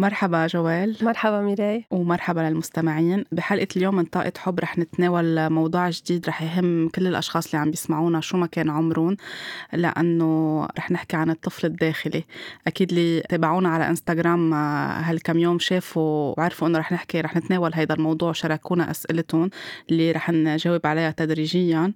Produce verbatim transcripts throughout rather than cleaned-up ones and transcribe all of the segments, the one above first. مرحبا جوال. مرحبا ميراي. ومرحبا للمستمعين. بحلقة اليوم من طاقة حب رح نتناول موضوع جديد رح يهم كل الأشخاص اللي عم بيسمعونا شو ما كان عمرون، لأنه رح نحكي عن الطفل الداخلي. أكيد اللي تابعونا على إنستغرام هالكم يوم شافوا وعرفوا أنه رح نحكي رح نتناول هيدا الموضوع، شاركونا أسئلتهم اللي رح نجاوب عليها تدريجيا.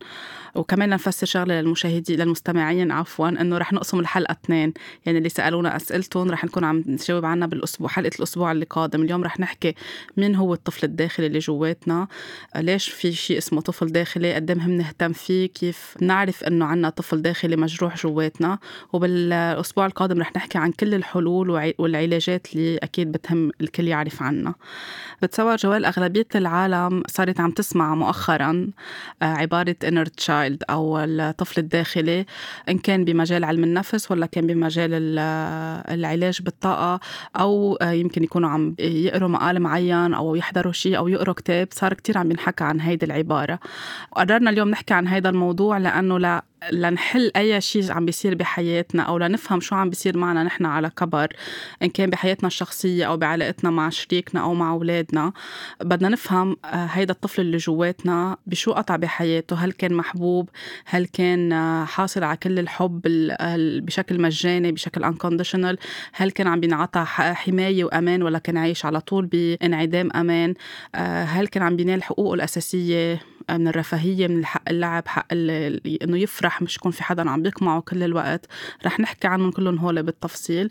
وكمان نفسر شغلة للمشاهدين للمستمعين عفوا أنه رح نقسم الحلقة اثنين، يعني اللي سألونا أسئلتهم رح نكون عم نجاوب عنها بالأسبوع حلقة الأسبوع اللي قادم. اليوم رح نحكي مين هو الطفل الداخلي اللي جواتنا، ليش في شيء اسمه طفل داخلي، قد ايه بنهتم فيه، كيف نعرف إنه عنا طفل داخلي مجروح جواتنا. وبالأسبوع القادم رح نحكي عن كل الحلول والعلاجات اللي أكيد بتهم الكل يعرف عنها. بتصور جوال أغلبية العالم صارت عم تسمع مؤخرا عبارة inner child أو الطفل الداخلي، إن كان بمجال علم النفس ولا كان بمجال العلاج بالطاقة، أو يمكن يكونوا عم يقروا مقال معين أو يحضروا شيء أو يقروا كتاب. صار كتير عم بنحكي عن هيدا العبارة، وقررنا اليوم نحكي عن هيدا الموضوع لأنه لا لنحل أي شيء عم بيصير بحياتنا أو لنفهم شو عم بيصير معنا نحن على كبر، إن كان بحياتنا الشخصية أو بعلاقتنا مع شريكنا أو مع أولادنا، بدنا نفهم هيدا الطفل اللي جواتنا بشو قطع بحياته. هل كان محبوب؟ هل كان حاصل على كل الحب بشكل مجاني بشكل unconditional؟ هل كان عم بينعطى حماية وأمان ولا كان عايش على طول بانعدام أمان؟ هل كان عم بينال حقوقه الأساسية من الرفاهية، من حق اللعب، حق إنه يفرح، مش يكون في حدا عم بيقمعه كل الوقت. رح نحكي عنهم كلهم هول بالتفصيل.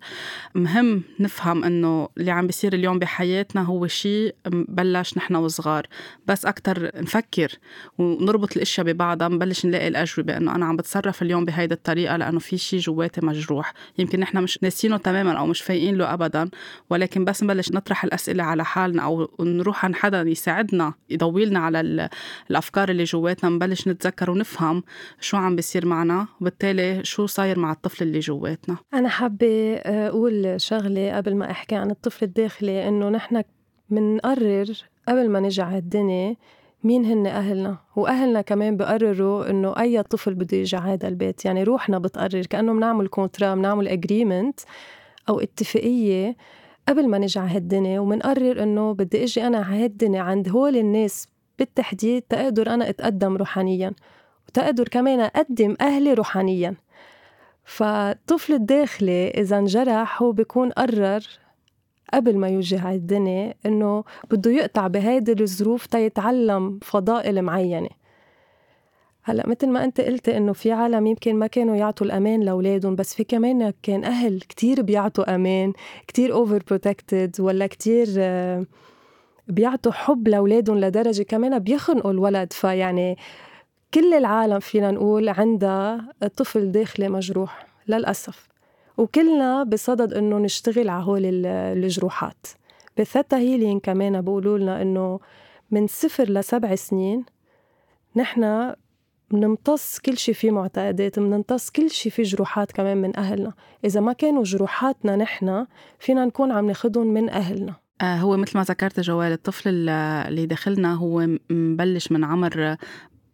مهم نفهم إنه اللي عم بيصير اليوم بحياتنا هو شيء بلش نحن وصغار، بس أكتر نفكر ونربط الأشياء ببعضها نبلش نلاقي الأجوبة إنه أنا عم بتصرف اليوم بهيدا الطريقة لأنه في شيء جواتي مجروح، يمكن نحن مش نسينه تماما أو مش فايقين له أبدا، ولكن بس نبلش نطرح الأسئلة على حالنا أو نروح عن حدا يساعدنا يضويلنا على الأفكار اللي جواتنا، نبلش نتذكر ونفهم شو عم بيصير معنا وبالتالي شو صاير مع الطفل اللي جواتنا. أنا حابة أقول شغلة قبل ما أحكي عن الطفل الداخلي، إنه نحن منقرر قبل ما نجي على الدنيا مين هن أهلنا، وأهلنا كمان بقرروا إنه أي طفل بده يجي على هذا البيت. يعني روحنا بتقرر، كأنه منعمل كونترا، منعمل أجريمنت أو اتفاقية قبل ما نجي على هالدنيا، ومنقرر إنه بدي أجي أنا على هالدنيا عند هول الناس بالتحديد تقدر أنا أتقدم روحانياً وتقدر كمان أقدم أهلي روحانياً. فالطفل الداخلي إذا انجرح هو بيكون قرر قبل ما يجي على الدنيا إنه بده يقطع بهيدي الظروف تيتعلم فضائل معينة. هلأ مثل ما أنت قلت إنه في عالم يمكن ما كانوا يعطوا الأمان لأولادهم، بس في كمان كان أهل كتير بيعطوا أمان، كتير overprotected، ولا كتير بيعطوا حب لأولادهم لدرجة كمان بيخنقوا الولد. فيعني كل العالم فينا نقول عندها طفل داخلي مجروح للأسف، وكلنا بصدد إنه نشتغل على هول الجروحات. بالثيتا هيلين كمان بقولوا لنا إنه من صفر لسبع سنين نحن بنمتص كل شيء فيه معتقدات، بنمتص كل شيء فيه جروحات كمان من أهلنا. إذا ما كانوا جروحاتنا نحن فينا نكون عم ناخدهم من أهلنا. هو مثل ما ذكرت جوال، الطفل اللي داخلنا هو مبلش من عمر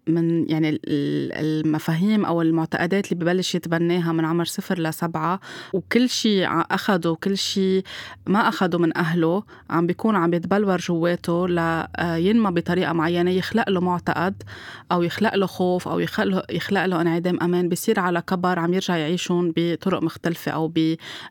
من يعني المفاهيم أو المعتقدات اللي ببلش يتبناها من عمر صفر لسبعة، وكل شيء أخده وكل شيء ما أخده من أهله عم بيكون عم يتبلور جواته لينمى بطريقة معينة، يخلق له معتقد أو يخلق له خوف أو يخلق له, يخلق له انعدام أمان. بيصير على كبر عم يرجع يعيشون بطرق مختلفة أو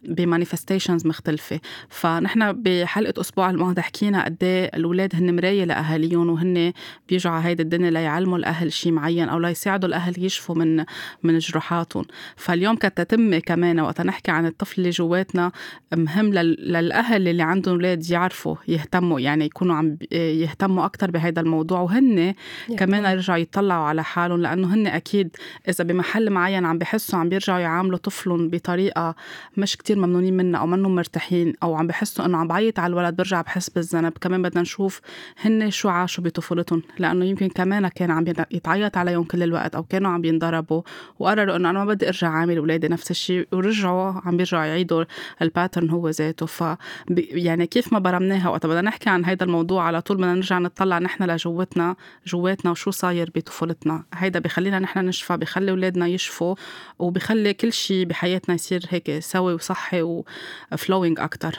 بمانيفستيشنز مختلفة. فنحن بحلقة أسبوع الماضي حكينا قديه الأولاد هن مراية لأهاليهم، وهن بيجوا على هيدا الدنيا ليعلموا الأهل شيء معين أو لا يساعدوا الأهل يشفوا من من جروحاتهم. فاليوم كتتم كمان وقت نحكي عن الطفل اللي جواتنا، مهم للأهل اللي عندهم أولاد يعرفوا يهتموا، يعني يكونوا عم يهتموا أكتر بهذا الموضوع، وهن كمان يرجعوا يطلعوا على حالهم، لأنه هن أكيد إذا بمحل معين عم بحسوا عم بيرجعوا يعاملوا طفلهم بطريقة مش كتير ممنونين منه أو منهم مرتاحين، أو عم بحسوا إنه عم بعيط على الولد برجع بحس بالذنب. كمان بدنا نشوف هن شو عاشوا بطفولتهم، لأنه يمكن كمان كان عم يتعيط عليهم كل الوقت أو كانوا عم بينضربوا وقرروا أنه أنا ما بدي أرجع عامل أولادي نفس الشيء، ورجعوا عم بيرجعوا يعيدوا الباترن هو ذاته. ف يعني كيف ما برمناها وقت بدنا نحكي عن هيدا الموضوع على طول بدنا نرجع نطلع نحن لجوتنا جواتنا وشو صاير بطفولتنا. هيدا بخلينا نحن نشفى، بخلي أولادنا يشفوا، وبخلي كل شيء بحياتنا يصير هيك سوي وصحي وفلوينج أكتر.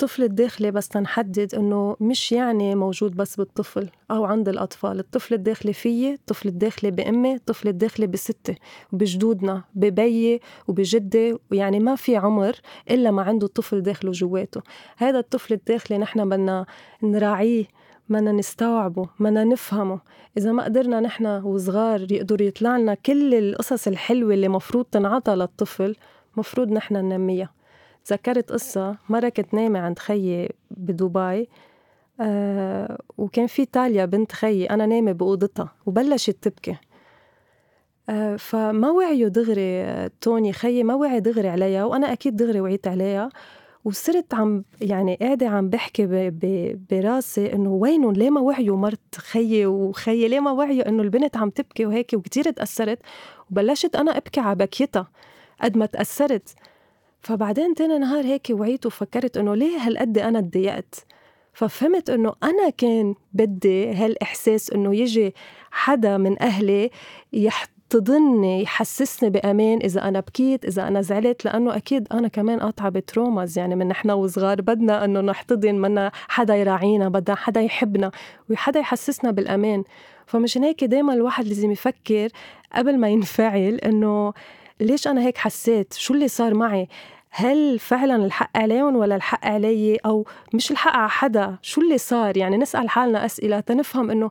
الطفل الداخلي بس نحدد أنه مش يعني موجود بس بالطفل أو عند الأطفال. الطفل الداخلي فيه، الطفل الداخلي بأمي، الطفل الداخلي بستي وبجدودنا، ببي وبجدي، ويعني ما في عمر إلا ما عنده الطفل داخله جواته. هذا الطفل الداخلي نحن بدنا نراعيه، منا نستوعبه، منا نفهمه. إذا ما قدرنا نحن وصغار يقدر يطلع لنا كل القصص الحلوة اللي مفروض تنعطى للطفل، مفروض نحن ننميها. ذكرت قصة مرة كنت نايمة عند خيي بدبي، آه وكان في تاليا بنت خيي أنا نايمة بأوضتها وبلشت تبكي، آه فما وعيه دغري توني خيي، ما وعي دغري عليها وأنا أكيد دغري وعيت عليها، وصرت عم يعني قاعدة عم بحكي ب ب براسي إنه وينه ليه ما وعيوا مرت خيي وخيي ليه ما وعيوا إنه البنت عم تبكي وهيك، وكتير تأثرت وبلشت أنا أبكي على بكيتها قد ما تأثرت. فبعدين تاني نهار هيك وعيت وفكرت إنه ليه هالقد أنا تضايقت، ففهمت إنه أنا كان بدي هالإحساس إنه يجي حدا من أهلي يحط تضني يحسسني بأمان إذا أنا بكيت، إذا أنا زعلت، لأنه أكيد أنا كمان قاطعة بترومز يعني من نحن وصغار، بدنا أنه نحتضن، منا حدا يراعينا، بدنا حدا يحبنا وحدا يحسسنا بالأمان. فمشان هيك دايما الواحد لازم يفكر قبل ما ينفعل أنه ليش أنا هيك حسيت، شو اللي صار معي، هل فعلا الحق عليهم ولا الحق علي، أو مش الحق على حدا، شو اللي صار. يعني نسأل حالنا أسئلة تنفهم أنه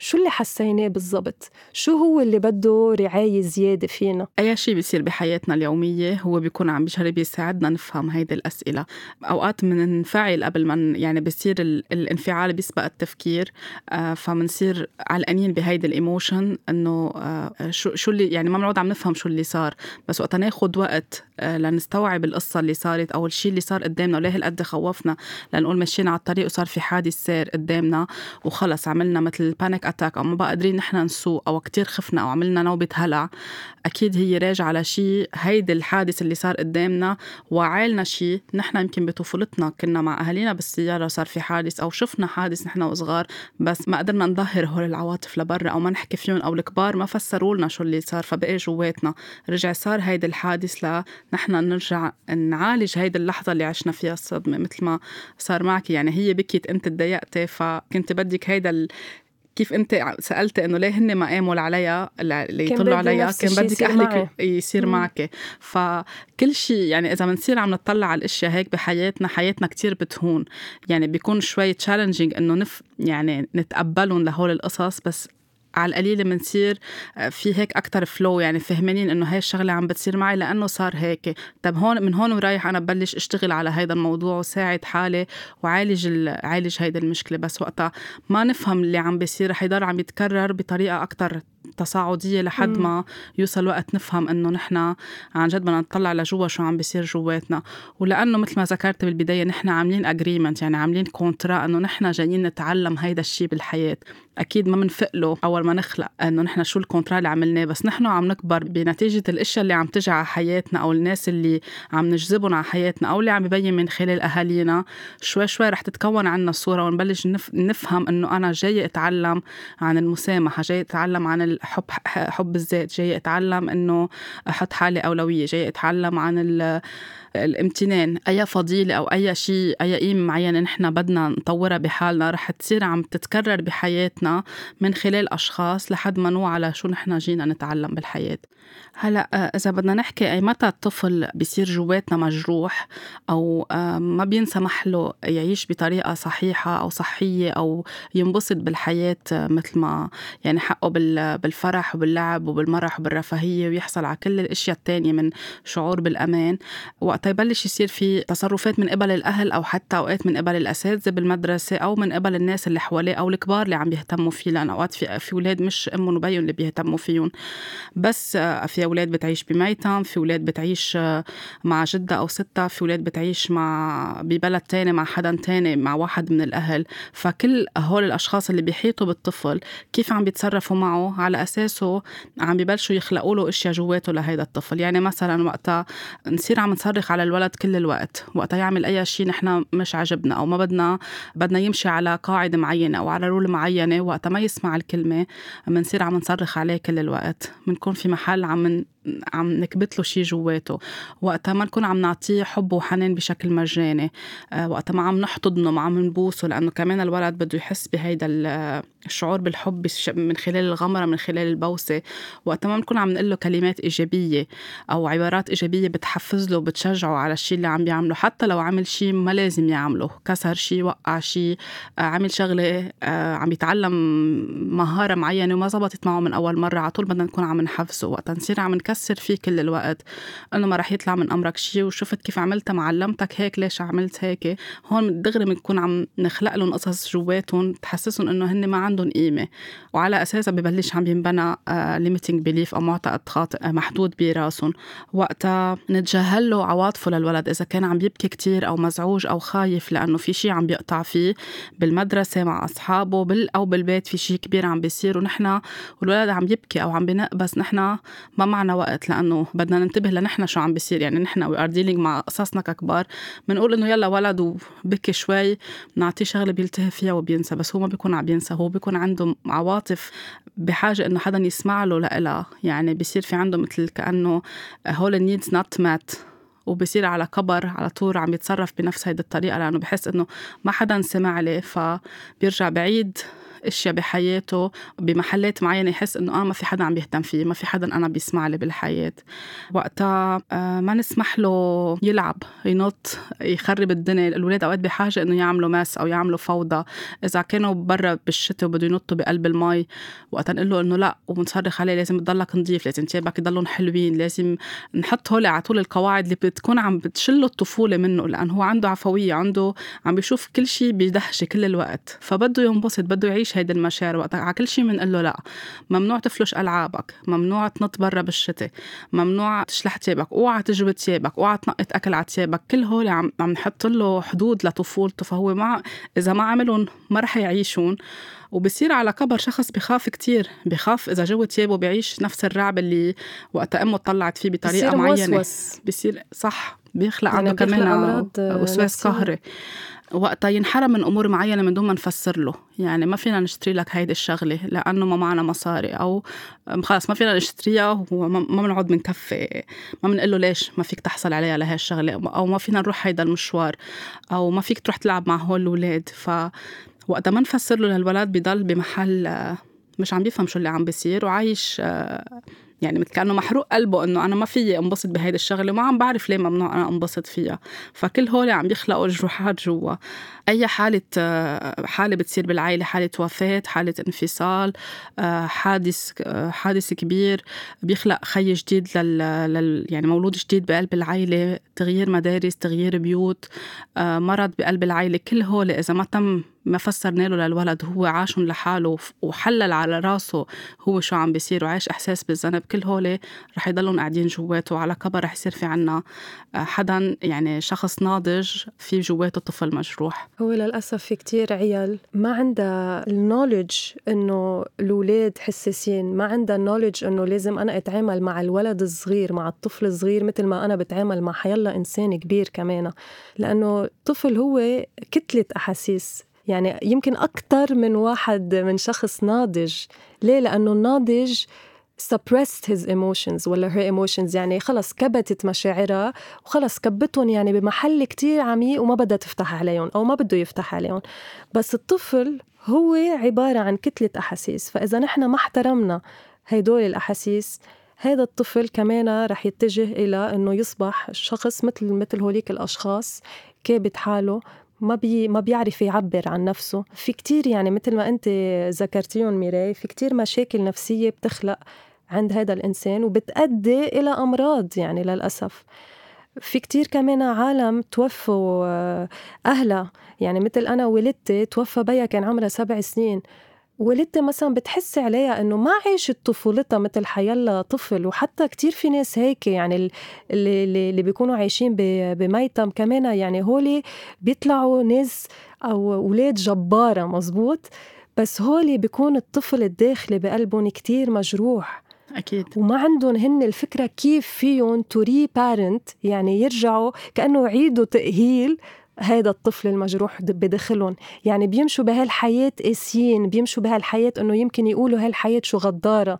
شو اللي حسيناه بالضبط، شو هو اللي بده رعاية زيادة فينا. أي شيء بيصير بحياتنا اليومية هو بيكون عم بيشاري بيساعدنا نفهم هيدي الأسئلة. أوقات مننفعل قبل ما يعني بيصير الانفعال بيسبق التفكير، آه فمنصير علقانين بهيدي الإيموشن إنه آه شو شو اللي يعني ما بنعود عم نفهم شو اللي صار، بس وقت ناخد وقت آه لنستوعب القصة اللي صارت أو الشيء اللي صار قدامنا وليه هالقد خوفنا، لنقول مشينا على الطريق وصار في حادث سير قدامنا وخلص عملنا مثل panic أو ما بقى قادرين نحن نسوق أو كتير خفنا أو عملنا نوبة هلع، أكيد هي راجعة على شيء هيدا الحادث اللي صار قدامنا وعالنا شيء. نحن يمكن بطفولتنا كنا مع أهالينا بالسيارة صار في حادث أو شفنا حادث نحن وصغار، بس ما قدرنا نظهر هول العواطف لبرا أو ما نحكي فيهم أو الكبار ما فسروا لنا شو اللي صار، فبقى جواتنا رجع صار هيدا الحادث لنحن نرجع نعالج هيدا اللحظة اللي عشنا فيها الصدمة. مثل ما صار معك يعني هي بكيت أنت تضايقتي، فكنت بدك هيدا ال كيف أنت سألت إنه ليه هن ما قاموا عليها اللي يطلعوا عليها، كان بدك أهلك يصير معك. فكل شيء يعني إذا منصير عم نطلع على الأشياء هيك بحياتنا، حياتنا كتير بتهون. يعني بيكون شوي تشالنجينج إنه نف يعني نتقبلهم لهول القصص، بس على القليلة منصير في هيك أكتر فلو، يعني فهمانين إنه هاي الشغلة عم بتصير معي لأنه صار هيك. طب هون من هون ورايح أنا ببلش أشتغل على هيدا الموضوع وساعد حالي وعالج عالج هيدا المشكلة. بس وقتها ما نفهم اللي عم بيصير رح يضل عم يتكرر بطريقة أكتر تصاعدية لحد ما يوصل وقت نفهم إنه نحنا عن جد بدنا نطلع لجوا شو عم بيصير جواتنا. ولأنه مثل ما ذكرت بالبداية نحنا عاملين أجريمنت، يعني عاملين كونترا إنه نحنا جايين نتعلم هيدا الشيء بالحياة، أكيد ما منفقله أول ما نخلق إنه نحنا شو الكونترا اللي عملناه، بس نحنا عم نكبر بنتيجة الأشياء اللي عم تجي على حياتنا أو الناس اللي عم نجذبهم على حياتنا أو اللي عم يبين من خلال أهالينا. شوي شوي رح تتكون عنا الصورة ونبلش نف... نفهم إنه أنا جاي أتعلم عن المسامحة، جاي أتعلم عن حب حب الذات، جاي اتعلم انه احط حالي اولويه، جاي اتعلم عن الامتنان. اي فضيله او اي شيء اي قيمه معينه نحن بدنا نطورها بحالنا رح تصير عم تتكرر بحياتنا من خلال اشخاص لحد ما نوع على شو نحن جينا نتعلم بالحياه. هلا اذا بدنا نحكي اي متى الطفل بيصير جواتنا مجروح او ما بينسمح له يعيش بطريقه صحيحه او صحيه او ينبسط بالحياه مثل ما يعني حقه بال بالفرح وباللعب وبالمرح وبالرفاهية، ويحصل على كل الأشياء التانية من شعور بالأمان، وقتها يبلش يصير في تصرفات من قبل الأهل أو حتى أوقات من قبل الأساتذة بالمدرسة أو من قبل الناس اللي حواليه أو الكبار اللي عم بيهتموا فيه، لأن أوقات في, في أولاد مش أمهم وبيهم اللي بيهتموا فيهم، بس في أولاد بتعيش بميتم، في أولاد بتعيش مع جدة أو ستة، في أولاد بتعيش مع ببلد تاني مع حدا تاني مع واحد من الأهل. فكل هول الأشخاص اللي بيحيطوا بالطفل كيف عم بيتصرفوا معه، على أساسه عم ببلشوا يخلقوا له إشياء جواته لهيدا الطفل. يعني مثلا وقتها نصير عم نصرخ على الولد كل الوقت، وقتها يعمل أي شيء نحن مش عجبنا أو ما بدنا بدنا يمشي على قاعدة معينة أو على رول معينة، وقتها ما يسمع الكلمة منصير عم نصرخ عليه كل الوقت، منكون في محل عم عم نكبت له شيء جواته. وقتها ما نكون عم نعطيه حب وحنان بشكل مجاني، وقتها ما عم نحتضنه ما عم نبوسه، لأنه كمان الولد بده يحس بهيدا الشعور بالحب من خلال الغمرة، من خلال البوسة. وقتها ما نكون عم نقول له كلمات إيجابية أو عبارات إيجابية بتحفز له بتشجعه على الشيء اللي عم بيعمله، حتى لو عمل شيء ما لازم يعمله، كسر شيء، وقع شيء، عمل شغلة، عم يتعلم مهارة معينة وما زبطت معه من أول مرة، على طول بدنا نكون عم نحفزه. وقتها نصير عم نكسر فيه كل الوقت إنه ما رح يطلع من أمرك شيء، وشفت كيف عملت معلمتك هيك، ليش عملت هيك. هون دغري بنكون عم نخلق لهم قصص جواتهم تحسسهم إنه هن ما عندهم قيمة، وعلى أساسها ببلش عم ينبنى limiting belief أو معتقد خاطئ محدود براسهم. وقتها نتجاهل له عواطفه للولد، إذا كان عم يبكي كتير أو مزعوج أو خايف لأنه في شيء عم بيقطع فيه بالمدرسة مع أصحابه بال أو بالبيت، في شيء كبير عم بيصير ونحنا والولد عم يبكي أو عم بينقبس، نحنا ما معنا وقت، لأنه بدنا ننتبه لنحنا شو عم بيصير. يعني نحنا we are dealing مع قصصنا ككبار، بنقول إنه يلا ولد وبكي شوي نعطيه شغلة بيلتهي فيها وبينسى، بس هو ما بيكون عم بينسى، هو بيكون عنده عواطف بحاجة إنه حدا يسمع له لإلها. يعني بيصير في عنده مثل كأنه whole needs not met، وبصير على كبر على طول عم يتصرف بنفس هيدا الطريقة، لأنه بحس إنه ما حدا سمع عليه، فبيرجع بعيد اشياء بحياته بمحلات معينه يحس انه اه ما في حدا عم بيهتم فيه، ما في حدا انا بيسمع لي بالحياه. وقتها آه ما نسمح له يلعب، ينط، يخرب الدنيا. الاولاد اوقات بحاجه انه يعملوا ماس او يعملوا فوضى، اذا كانوا برا بالشتاء وبده ينطوا بقلب المي، وقتها نقول له انه لا وبنصرخ عليه لازم تضلك نظيف، لازم تيابك يضلون حلوين، لازم نحط هول على طول القواعد اللي بتكون عم بتشل الطفوله منه، لان هو عنده عفويه، عنده عم بيشوف كل شيء بدهشه كل الوقت، فبده ينبسط، بده يعيش هيدا المشاعر. وقتها على كل شيء منقول له لا، ممنوع تفلش ألعابك، ممنوع تنط برا بالشتاء، ممنوع تشلح تيابك، اوعى تجبد تيابك، اوعى تنقط أكل على تيابك. كل هول عم عم نحط له حدود لطفولته، فهو ما إذا ما عملهم ما رح يعيشون. وبصير على كبر شخص بخاف كتير، بخاف إذا جوا تيابه بيعيش نفس الرعب اللي وقت أمه طلعت فيه بطريقة معينة، بصير صح بيخلق عنده كمان وسواس قهري. وقتها ينحرم من أمور معينة من دون ما نفسر له، يعني ما فينا نشتري لك هيدا الشغلة لأنه ما معنا مصاري، أو خلاص ما فينا نشتريها وما بنقعد منكفي، ما بنقول له ليش ما فيك تحصل عليها لهي الشغلة، أو ما فينا نروح هيدا المشوار، أو ما فيك تروح تلعب مع هول الولاد. فوقتها ما نفسر له للولاد بيضل بمحل مش عم بيفهم شو اللي عم بيصير، وعايش يعني مثل كأنه محروق قلبه إنه أنا ما فيي أنبسط بهيدا الشغلة وما عم بعرف ليه ممنوع أنا أنبسط فيها. فكل هول عم يخلقوا جروحات جوا. أي حالة حالة بتصير بالعائلة، حالة وفاة، حالة انفصال، حادث حادث كبير بيخلق خي جديد لل, لل يعني مولود جديد بقلب العائلة، تغيير مدارس، تغيير بيوت، مرض بقلب العائلة. كل هول إذا ما تم ما فسرنا له للولد، هو عاشهم لحاله وحلل على راسه هو شو عم بيصير، وعايش إحساس بالذنب. كل هولي رح يضلون قاعدين جواته، وعلى كبر رح يصير في عنا حدا يعني شخص ناضج في جواته طفل مجروح. هو للأسف في كتير عيال ما عندها النوليدج إنه الولاد حساسين، ما عندها النوليدج إنه لازم أنا أتعامل مع الولد الصغير، مع الطفل الصغير مثل ما أنا بتعامل مع حيالله إنسان كبير كمان، لأنه الطفل هو كتلة أحاسيس، يعني يمكن أكتر من واحد من شخص ناضج. ليه؟ لأنه الناضج suppressed his emotions ولا her emotions، يعني خلص كبتت مشاعرها وخلص كبتهم يعني بمحل كتير عميق وما بدها تفتح عليهم أو ما بده يفتح عليهم. بس الطفل هو عبارة عن كتلة أحاسيس، فإذا نحن ما احترمنا هيدول الأحاسيس، هذا الطفل كمان رح يتجه إلى أنه يصبح شخص مثل مثل هوليك الأشخاص، كابت حاله، ما بي ما بيعرف يعبر عن نفسه. في كتير يعني مثل ما أنت ذكرتيهم ميراي، في كتير مشاكل نفسية بتخلق عند هذا الإنسان وبتأدي إلى أمراض يعني للأسف. في كتير كمان عالم توفوا أهلها، يعني مثل أنا ولدتي توفى بيا كان عمرها سبع سنين، ولدتي مثلا بتحس عليها أنه ما عيشت طفولتها مثل حيالها طفل. وحتى كتير في ناس هيك يعني اللي, اللي بيكونوا عايشين بميتم كمان، يعني هولي بيطلعوا ناس أو أولاد جبارة مزبوط، بس هولي بيكون الطفل الداخلي بقلبهم كتير مجروح أكيد، وما عندهم هن الفكرة كيف فيهم to re-parent، يعني يرجعوا كأنه يعيدوا تأهيل هيدا الطفل المجروح بدخلهم. يعني بيمشوا بهالحياة قاسيين، بيمشوا بهالحياة انه يمكن يقولوا هالحياة شو غدارة،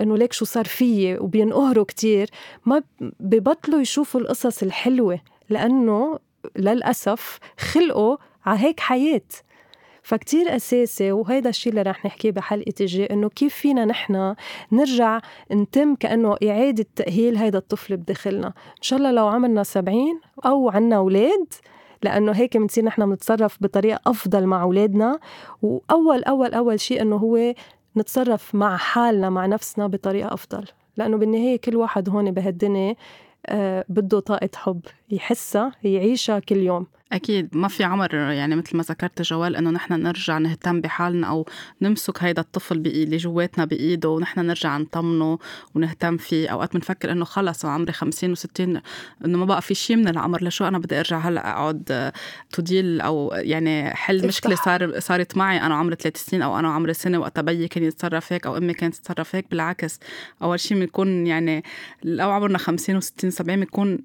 انه ليك شو صار فيه، وبينقهروا كتير، ما ببطلوا يشوفوا القصص الحلوة، لأنه للأسف خلقوا على هيك حياة. فكتير أساسي، وهيدا الشيء اللي رح نحكيه بحلقة الجاي، إنه كيف فينا نحنا نرجع نتم كأنه إعادة تأهيل هيدا الطفل بداخلنا. إن شاء الله لو عملنا سبعين أو عنا أولاد، لأنه هيك بنصير نحنا بنتصرف بطريقة أفضل مع أولادنا. وأول أول أول شيء إنه هو نتصرف مع حالنا مع نفسنا بطريقة أفضل، لأنه بالنهاية كل واحد هون بهالدنيا أه بده طاقة حب يحسها يعيشها كل يوم. أكيد ما في عمر، يعني مثل ما ذكرت جوال، أنه نحن نرجع نهتم بحالنا أو نمسك هيدا الطفل بإيد جواتنا بإيده ونحن نرجع نطمنه ونهتم فيه. أوقات بنفكر أنه خلص عمري خمسين وستين أنه ما بقى في شيء من العمر، لشو أنا بدي أرجع هلأ أقعد تديل أو يعني حل مشكلة صار صارت معي أنا عمري ثلاثين أو أنا عمري سنة وقت أبي كان يتصرف هيك أو أمي كانت تتصرف هيك. بالعكس، أول شيء بنكون يعني لو عمرنا خمسين وستين سبعين بنكون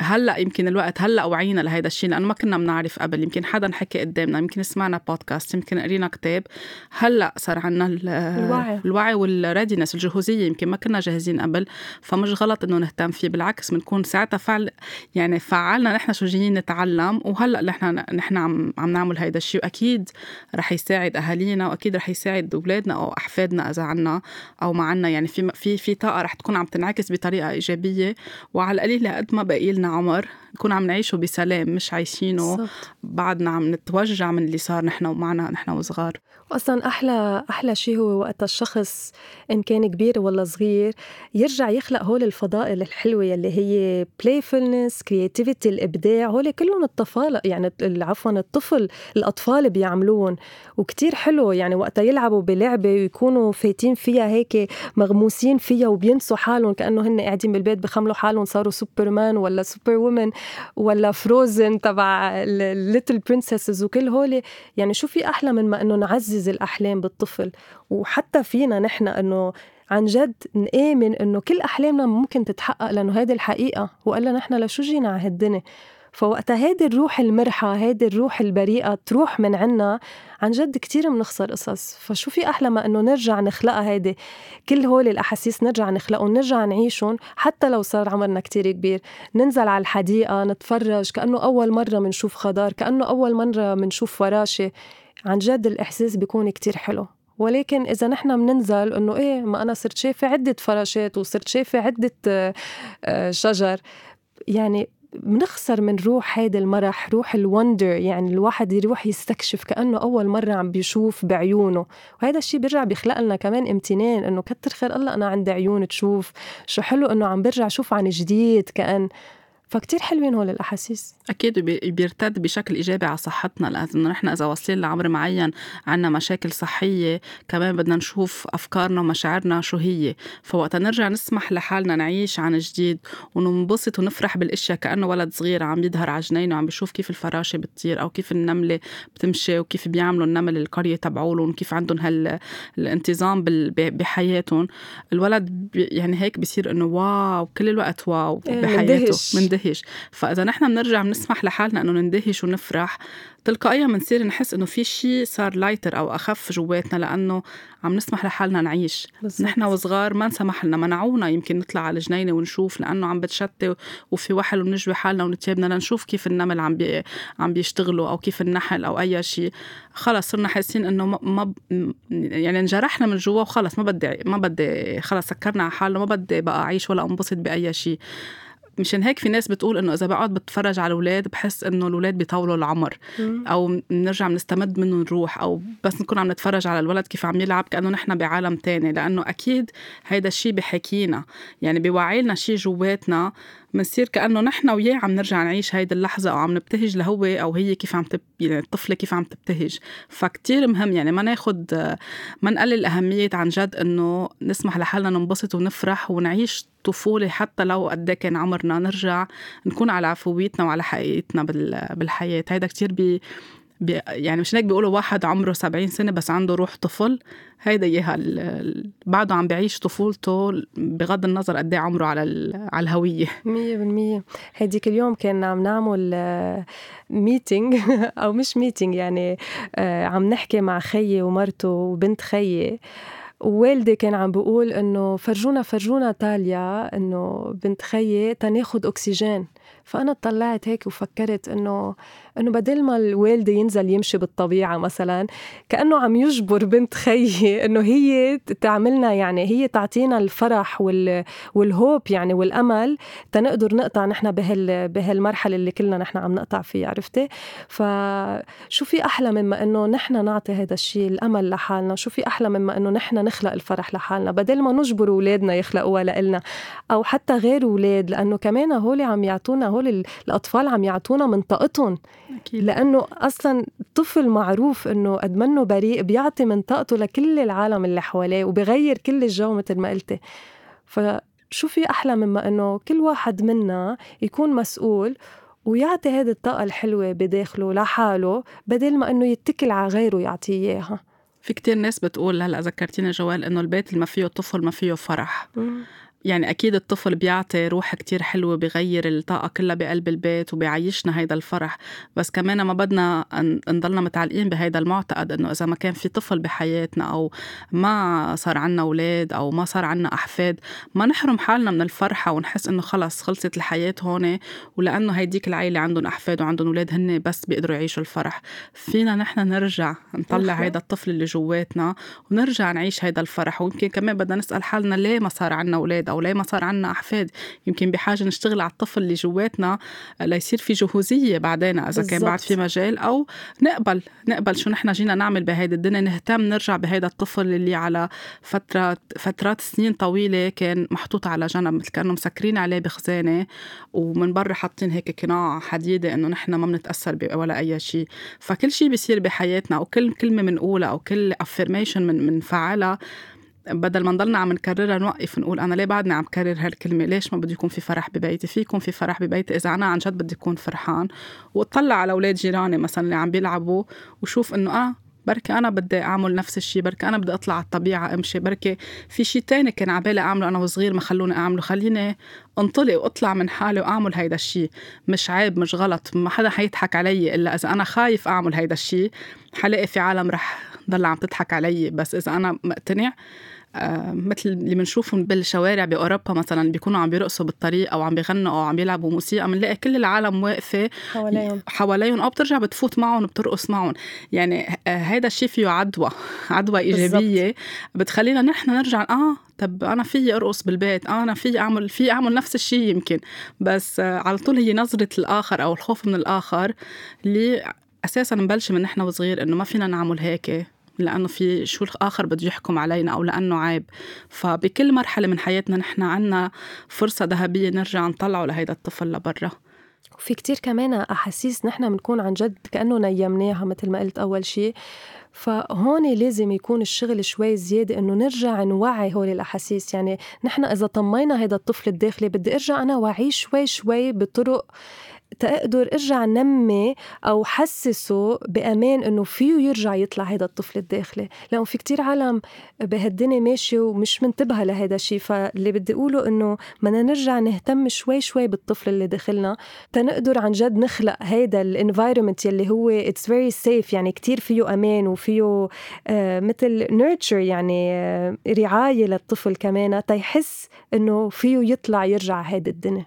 هلأ يمكن الوقت هلأ وعينا لهذا الشيء، لأنه ما كنا منعرف قبل. يمكن حدا حكي قدامنا، يمكن سمعنا بودكاست، يمكن قرينا كتاب، هلأ صار عنا الوعي, الوعي والريدينس الجهوزية، يمكن ما كنا جاهزين قبل. فمش غلط إنه نهتم فيه، بالعكس بنكون ساعتها فعل يعني فعلنا نحن شو جايين نتعلم، وهلأ نحن نحن عم عم نعمل هذا الشيء، وأكيد رح يساعد أهالينا وأكيد رح يساعد أولادنا أو أحفادنا إذا عنا أو معنا. يعني في في في طاقة رح تكون عم تنعكس بطريقة إيجابية، وعلى القليل لقد ما بقيلنا عمر نكون عم نعيشه بسلام، مش عايشينه صد. بعدنا عم نتوجع من اللي صار نحن ومعنا نحن وصغار. وأصلا أحلى أحلى شيء هو وقت الشخص إن كان كبير ولا صغير يرجع يخلق هول الفضائل الحلوة اللي هي playfulness creativity الإبداع، هول كلهم الطفل يعني عفوا الطفل الأطفال بيعملون، وكتير حلو يعني وقت يلعبوا بلعبة ويكونوا فاتين فيها هيك مغموسين فيها وبينسوا حالهم كأنه هن قاعدين بالبيت بخملوا حالهم صاروا سوبرمان ولا سوبر وومن ولا فروزن تبع الليتل برنسسز وكل هولي. يعني شو في أحلى من ما أنه نعزز الأحلام بالطفل، وحتى فينا نحن أنه عن جد نآمن أنه كل أحلامنا ممكن تتحقق، لأنه هذه الحقيقة وقال لنا نحن لشو جينا على هالدنيا. فوقتها هذه الروح المرحة هذه الروح البريئة تروح من عنا، عن جد كتير منخسر قصص. فشو في أحلى ما أنه نرجع نخلقها هذه كل هول الأحاسيس، نرجع نخلقهم نرجع نعيشهم حتى لو صار عمرنا كتير كبير. ننزل على الحديقة نتفرج كأنه أول مرة منشوف خضار، كأنه أول مرة منشوف فراشة، عن جد الإحساس بيكون كتير حلو. ولكن إذا نحن مننزل أنه إيه ما أنا صرت شايفة عدة فراشات وصرت شايفة عدة شجر، يعني بنخسر من روح هيدا المرح، روح الوندر. يعني الواحد يروح يستكشف كأنه أول مرة عم بيشوف بعيونه، وهذا الشيء بيرجع بيخلق لنا كمان امتنان إنه كتر خير الله أنا عندي عيون تشوف، شو حلو إنه عم برجع شوف عن جديد كأن. فكتير حلوين هول الأحاسيس. أكيد بيرتد بشكل إيجابي على صحتنا، لأنه نحن إذا وصلين لعمر معين عنا مشاكل صحية كمان بدنا نشوف أفكارنا ومشاعرنا شو هي. فوقت نرجع نسمح لحالنا نعيش عن جديد وننبسط ونفرح بالأشياء، كأنه ولد صغير عم يظهر على جنينه وعم بيشوف كيف الفراشة بتطير أو كيف النملة بتمشي وكيف بيعملوا النمل القرية تبعولهم وكيف عندهم هالانتظام بحياتهم. الولد يعني هيك بيصير إنه واو كل الوقت واو بحياته مندهش. فإذا نحن بنرجع بنسمح لحالنا أنه نندهش ونفرح، تلقائيا بنصير نحس أنه في شيء صار لايتر أو أخف جواتنا، لأنه عم نسمح لحالنا نعيش. بالزبط. نحن وصغار ما نسمح لنا، منعونا يمكن نطلع على جنينة ونشوف لأنه عم بتشتي وفي وحل ونجوي حالنا ونتيابنا لنشوف كيف النمل عم بي... عم بيشتغلوا أو كيف النحل أو أي شيء. خلاص صرنا حاسين أنه ما... ما يعني انجرحنا من جوا وخلاص ما بدي ما بدي خلاص سكرنا على حالنا، ما بدي بقى أعيش ولا أنبسط بأي شيء. مشان هيك في ناس بتقول إنه إذا بقعد بتفرج على الأولاد بحس إنه الأولاد بيطولوا العمر، أو نرجع نستمد منه نروح، أو بس نكون عم نتفرج على الولد كيف عم يلعب كأنه نحن بعالم تاني. لأنه أكيد هيدا الشيء بحكينا يعني بوعيلنا شيء جواتنا، منصير كأنه نحن وياه عم نرجع نعيش هيدا اللحظة أو عم نبتهج لهو أو هي كيف عم تب... يعني الطفلة كيف عم تبتهج. فكتير مهم يعني ما ناخد ما نقلل أهمية عن جد إنه نسمح لحالنا ننبسط ونفرح ونعيش طفولة حتى لو قد كان عمرنا، نرجع نكون على عفويتنا وعلى حقيقتنا بالحياة. هيدا كتير بي يعني مش هيك بيقولوا واحد عمره سبعين سنة بس عنده روح طفل، هيدا اياها بعده عم بيعيش طفولته بغض النظر قد ايه عمره على على الهوية. مية بالمية. هديك اليوم كنا عم نعمل ميتينج او مش ميتينج، يعني عم نحكي مع خيي ومرته وبنت خيي، والدي كان عم بيقول انه فرجونا فرجونا تاليا انه بنت خيي تناخد اكسجين. فانا اطلعت هيك وفكرت انه انه بدل ما الوالد ينزل يمشي بالطبيعه مثلا، كانه عم يجبر بنت خيي انه هي تعملنا، يعني هي تعطينا الفرح وال والهوب يعني والامل تنقدر نقطع نحن بهال بهالمرحله اللي كلنا نحن عم نقطع فيها، عرفتي؟ فشو في احلى مما انه نحن نعطي هذا الشيء الامل لحالنا؟ شو في احلى مما انه نحن نخلق الفرح لحالنا بدل ما نجبر اولادنا يخلقوها لنا او حتى غير اولاد، لانه كمان هول عم يعطونا، هول الأطفال عم يعطونا من طاقتهم، لأنه أصلاً طفل معروف أنه أدمنه بريء، بيعطي من طاقته لكل العالم اللي حواليه وبغير كل الجو مثل ما قلتي. فشو في أحلى مما أنه كل واحد منا يكون مسؤول ويعطي هذه الطاقة الحلوة بداخله لحاله بدل ما أنه يتكل على غيره يعطيه إياها. في كتير ناس بتقول، هلأ ذكرتينا جوال، أنه البيت اللي ما فيه طفل ما فيه فرح. مم. يعني أكيد الطفل بيعطي روح كتير حلوة، بيغير الطاقة كلها بقلب البيت وبيعيشنا هيدا الفرح، بس كمان ما بدنا نضلنا متعلقين بهيدا المعتقد أنه إذا ما كان في طفل بحياتنا أو ما صار عنا أولاد أو ما صار عنا أحفاد ما نحرم حالنا من الفرحة ونحس أنه خلص خلصت الحياة هون، ولأنه هيديك العيلة عندهم أحفاد وعندهم أولاد هن بس بيقدروا يعيشوا الفرح. فينا نحن نرجع نطلع هيدا الطفل اللي جواتنا ونرجع نعيش هيدا الفرح. ويمكن كمان بدنا نسأل حالنا ليه ما صار عنا أولاد أو ليه ما صار عنا أحفاد. يمكن بحاجة نشتغل على الطفل اللي جواتنا ليصير في جهوزية بعدين إذا كان بعد في مجال، أو نقبل نقبل شو نحن جينا نعمل بهيدا الدنيا، نهتم نرجع بهيدا الطفل اللي على فترة فترات سنين طويلة كان محطوط على جنب، مثل كأنه مسكرين عليه بخزانة ومن برا حاطين هيك قناع حديدة إنه نحن ما بنتأثر ولا أي شيء. فكل شيء بيصير بحياتنا وكل كلمة منقولها أو كل أفرميشن من منفعلها بدل ما نضلنا عم نكررها نوقف نقول أنا ليه بعدني عم كرر هالكلمة؟ ليش ما بدي يكون في فرح ببيتي؟ في يكون في فرح ببيتي إذا أنا عن جد بدي يكون فرحان. وأطلع على أولاد جيراني مثلا اللي عم بيلعبوا وشوف إنه آه بركة أنا بدي أعمل نفس الشيء، بركة أنا بدي أطلع على الطبيعة أمشي، بركة في شيء تاني كان عبالي أعمله أنا وصغير ما خلوني أعمله، خليني انطلق وأطلع من حالي وأعمل هيدا الشيء. مش عيب، مش غلط، ما حدا حيضحك علي إلا إذا أنا خايف أعمل هيدا الشيء، حلاقي في عالم رح ضل عم تضحك علي. بس إذا أنا مقتنع، آه مثل اللي بنشوفهم بالشوارع بأوروبا مثلا بيكونوا عم بيرقصوا بالطريق أو عم بيغنوا أو عم بيلعبوا موسيقى، بنلاقي كل العالم واقفة حواليهم حواليهم أو بترجع بتفوت معهم بترقص معهم. يعني آه هيدا الشيء فيه عدوى عدوى إيجابية بالزبط. بتخلينا نحن نرجع آه طب أنا في أرقص بالبيت، آه أنا في أعمل في أعمل نفس الشيء يمكن، بس آه على طول هي نظرة الآخر أو الخوف من الآخر اللي أساساً نبلش من نحن وصغير إنه ما فينا نعمل هيك لأنه في شو الآخر بده يحكم علينا أو لأنه عيب. فبكل مرحلة من حياتنا نحن عنا فرصة ذهبية نرجع نطلعه لهيدا الطفل لبرا. وفي كتير كمان أحاسيس نحن بنكون عن جد كأنه نيمناها مثل ما قلت أول شيء، فهون لازم يكون الشغل شوي زيادة إنه نرجع نوعي هول الأحاسيس. يعني نحن إذا طمينا هيدا الطفل الداخلي بدي أرجع أنا وعي شوي شوي بطرق تقدر ارجع نمي او حسسه بامان انه فيه يرجع يطلع هذا الطفل الداخلي، لانه في كتير عالم بهالدنيا ماشي ومش منتبهه لهذا الشيء. فاللي بدي اقوله انه بدنا نرجع نهتم شوي شوي بالطفل اللي داخلنا تنقدر عن جد نخلق هذا الانفايرمنت يلي هو اتس فيري سيف، يعني كتير فيه امان وفيه آه مثل نيرتشر، يعني آه رعايه للطفل كمان تيحس انه فيه يطلع يرجع هذا الدنيا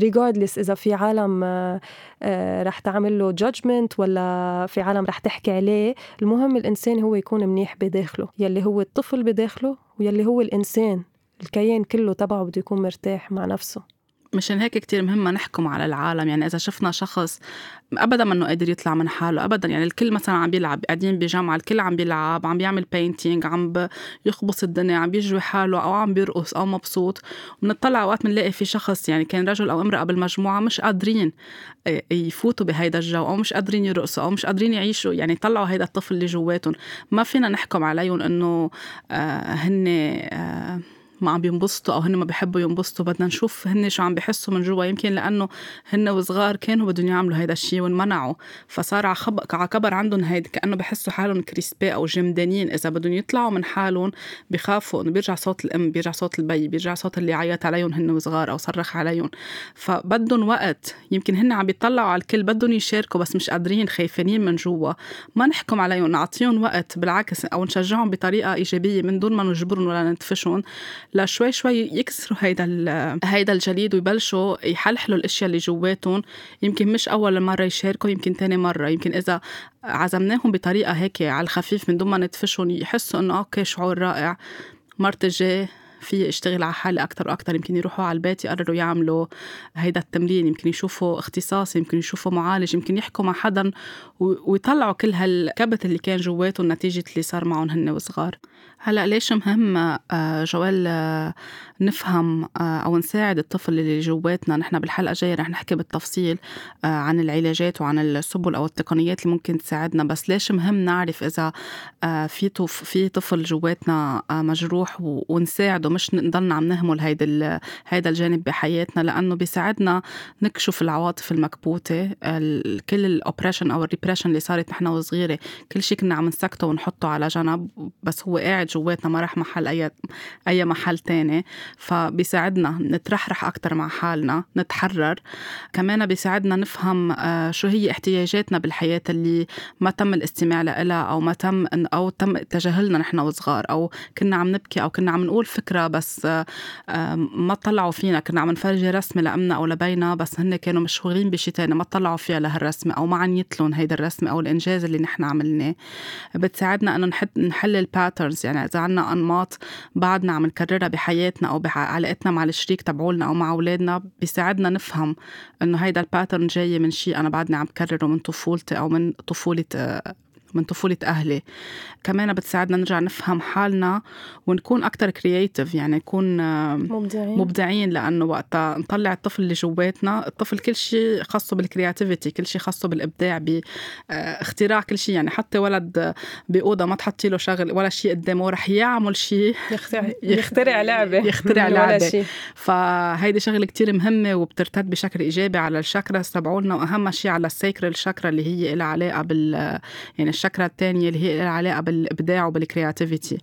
regardless إذا في عالم رح تعمل له judgment ولا في عالم رح تحكي عليه. المهم الإنسان هو يكون منيح بداخله، يلي هو الطفل بداخله ويلي هو الإنسان الكيان كله تبعه بده يكون مرتاح مع نفسه. مشان هيك كتير مهم نحكم على العالم. يعني إذا شفنا شخص أبداً منه قادر يطلع من حاله أبداً، يعني الكل مثلاً عم بيلعب، قاعدين بجامعة الكل عم بيلعب، عم بيعمل بينتينج، عم بيخبص الدنيا، عم بيجوي حاله أو عم بيرقص أو مبسوط، ومنطلع وقت منلاقي في شخص يعني كان رجل أو امرأة بالمجموعة مش قادرين يفوتوا بهيدا الجو أو مش قادرين يرقصوا أو مش قادرين يعيشوا، يعني طلعوا هيدا الطفل اللي جواتهم. ما فينا نحكم عليهم إنه آه هن آه ما عم بينبسطوا او هن ما بيحبوا ينبسطوا. بدنا نشوف هن شو عم بيحسوا من جوا. يمكن لانه هن وصغار كانوا بدهم يعملوا هيدا الشيء وانمنعوا، فصار على خب... كبر عندهم هيدا، كانه بحسوا حالهم كريسبي او جمدانين. اذا بدهم يطلعوا من حالهم بخافوا انه بيرجع صوت الام، بيرجع صوت البي، بيرجع صوت اللي عيط عليهم هن وصغار او صرخ عليهم. فبدهم وقت، يمكن هن عم بيطلعوا على الكل، بدهم يشاركوا بس مش قادرين، خايفين من جوا. ما نحكم عليهم، نعطيهم وقت بالعكس، او نشجعهم بطريقه ايجابيه من دون ما نجبرهم ولا نتفشهم. لا شوي شوي يكسروا هيدا هيدا الجليد ويبلشوا يحلحلوا الاشياء اللي جواتهم. يمكن مش اول مره يشاركوا، يمكن تاني مره، يمكن اذا عزمناهم بطريقه هيك على الخفيف من دون ما نتفشهم يحسوا انه اوكي شعور رائع، مرت الجاي في اشتغل على حالي أكتر وأكتر. يمكن يروحوا على البيت يقرروا يعملوا هيدا التمرين، يمكن يشوفوا اختصاصي، يمكن يشوفوا معالج، يمكن يحكوا مع حدا ويطلعوا كل هالكبت اللي كان جواتهم نتيجة اللي صار معهم هن وصغار. هلأ ليش مهم جوال نفهم أو نساعد الطفل اللي جواتنا؟ نحن بالحلقة جاية رح نحكي بالتفصيل عن العلاجات وعن السبل أو التقنيات اللي ممكن تساعدنا، بس ليش مهم نعرف إذا في طف في طفل جواتنا مجروح ونساعده، مش نضلنا عم نهمل هيدا هيدا الجانب بحياتنا، لأنه بيساعدنا نكشف العواطف المكبوتة. كل الأوبريشن أو الريبريشن اللي صارت نحن وصغيرة، كل شيء كنا عم نسكته ونحطه على جنب، بس هو قاعد جواتنا ما راح محل أي أي محل تاني. فبيساعدنا نترحرح أكتر مع حالنا، نتحرر. كمان بيساعدنا نفهم شو هي احتياجاتنا بالحياة اللي ما تم الاستماع لها، أو ما تم أو تم تجاهلنا نحن وصغار، أو كنا عم نبكي أو كنا عم نقول فكرة بس ما طلعوا فينا، كنا عم نفرجي رسمة لأمنا أو لبينا بس هن كانوا مشغولين بشي تاني ما طلعوا فيها لهالرسمة، أو ما عن يتلون هيدا الرسمة أو الإنجاز اللي نحن عملناه. بتساعدنا إنه نحل الباترنز، يعني إذا عنا أنماط بعدنا عم نكررها بحياتنا أو بعلاقتنا مع الشريك تبعولنا أو مع أولادنا، بيساعدنا نفهم إنه هيدا الباترن جاي من شيء أنا بعدني عم كرره من طفولتي أو من طفولة من طفولة أهلي. كمان بتساعدنا نرجع نفهم حالنا ونكون أكتر كرياتيف، يعني نكون مبدعين, مبدعين لأنه وقتها نطلع الطفل اللي جواتنا. الطفل كل شيء خاصه بالكرياتيفيتي، كل شيء خاصه بالإبداع، باختراع كل شيء. يعني حتى ولد بأوضة ما تحطي له شغل ولا شيء قدامه رح يعمل شيء، يخترع, يخترع لعبة يخترع لعبة فهيدي شغلة كتير مهمة وبترتد بشكل إيجابي على الشاكرا تبعولنا، وأهم شيء على الساكرال شاكرا اللي هي لها علاقة بال يعني الشكرة الثانية اللي هي لها علاقة بالإبداع وبالكرياتيفيتي.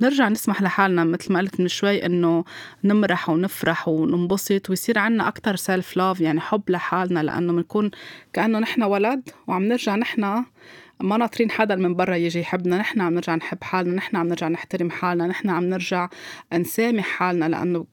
نرجع نسمح لحالنا مثل ما قلت من شوي إنه نمرح ونفرح وننبسط، ويصير عنا أكتر سيلف لاف، يعني حب لحالنا، لأنه بنكون كأنه نحن ولد وعم نرجع نحن ما ناطرين حدا من برا يجي يحبنا. نحن عم نرجع نحب حالنا، نحن عم نرجع نحترم حالنا، نحن عم نرجع نسامح حالنا، لأنه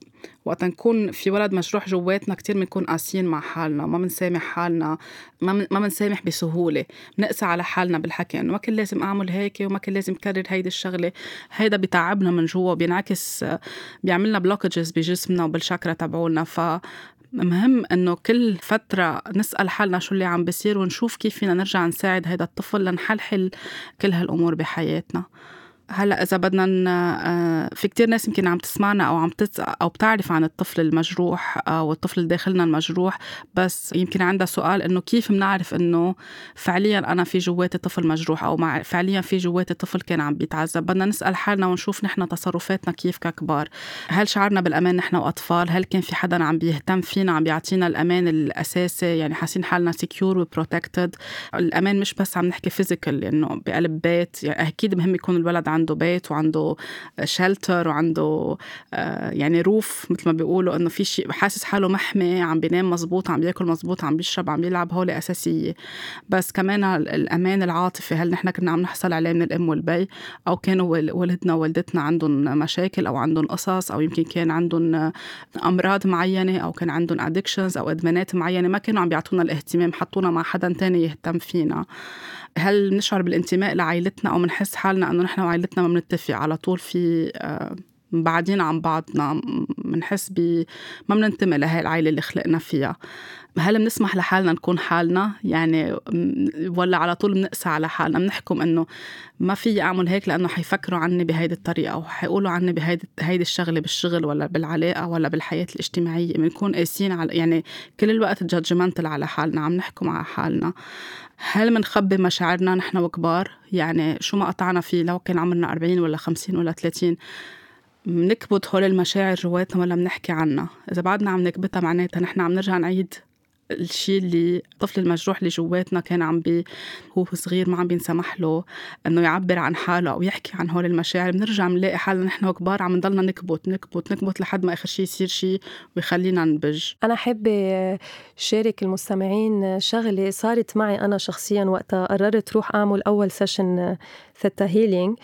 وقت نكون في ولد مجروح جواتنا كتير بنكون قاسيين مع حالنا، ما بنسامح حالنا، ما بنسامح بسهولة، بنقسى على حالنا بالحكي انه ما كان لازم اعمل هيك وما كان لازم كرر هيدي الشغلة. هيدا بتعبنا من جوا، بينعكس بيعملنا بلوكجز بجسمنا وبالشاكرا تبعولنا. ف مهم انه كل فتره نسال حالنا شو اللي عم بيصير ونشوف كيف فينا نرجع نساعد هيدا الطفل لنحلحل كل هالامور بحياتنا. هلا اذا بدنا، في كتير ناس يمكن عم تسمعنا او عم تسأل او بتعرف عن الطفل المجروح او الطفل اللي داخلنا المجروح، بس يمكن عندها سؤال انه كيف بنعرف انه فعليا انا في جواتي طفل مجروح، او فعليا في جواتي طفل كان عم بيتعذب. بدنا نسال حالنا ونشوف نحن تصرفاتنا كيف ككبار. هل شعرنا بالامان نحن واطفال؟ هل كان في حدا عم بيهتم فينا، عم بيعطينا الامان الاساسي، يعني حاسين حالنا سكيور وبروتكتد؟ الامان مش بس عم نحكي فيزيكال، لانه يعني بقلب بيت، يعني اكيد مهم يكون الولد عنده بيت وعنده شلتر وعنده يعني روف مثل ما بيقولوا، انه في شيء حاسس حاله محمي، عم بينام مزبوط، عم بياكل مزبوط، عم بيشرب، عم بيلعب، هول اساسيه. بس كمان الامان العاطفي، هل نحن كنا عم نحصل عليه من الام والبي، او كانوا ولدنا ووالدتنا عندهم مشاكل او عندهم قصص، او يمكن كان عندهم امراض معينه، او كان عندهم ادكشنز او ادمانات معينه، ما كانوا عم بيعطونا الاهتمام، حطونا مع حدا تاني يهتم فينا. هل بنشعر بالانتماء لعائلتنا، او بنحس حالنا انه نحن وعائلتنا ما بنتفق على طول، في بعدين عن بعضنا، بنحس ب ما بننتمي لهي العائله اللي خلقنا فيها؟ هل بنسمح لحالنا نكون حالنا يعني، ولا على طول بنقسى على حالنا، بنحكم انه ما في اعمل هيك لانه حيفكروا عني بهيدي الطريقه، او حيقولوا عني بهيدي هيدي الشغله بالشغل ولا بالعلاقه ولا بالحياه الاجتماعيه؟ بنكون قاسين على، يعني كل الوقت جادجمنتال على حالنا، عم نحكم على حالنا. هل منخبي مشاعرنا نحن وكبار؟ يعني شو ما قطعنا فيه، لو كان عمرنا أربعين ولا خمسين ولا ثلاثين، بنكبت هول المشاعر جواتنا ولا بنحكي عنها؟ إذا بعدنا عم نكبتها معناتها نحن عم نرجع نعيد الشيء اللي الطفل المجروح اللي جواتنا كان عم بي هو صغير ما عم بينسمح له انه يعبر عن حاله او يحكي عن هول المشاعر. بنرجع بنلاقي حالنا نحن كبار عم نضلنا نكبت نكبت نكبت لحد ما اخر شيء يصير شيء ويخلينا نبج. انا حابه شارك المستمعين شغله صارت معي انا شخصيا وقتها قررت روح اعمل اول سيشن ثيتا هيلينج.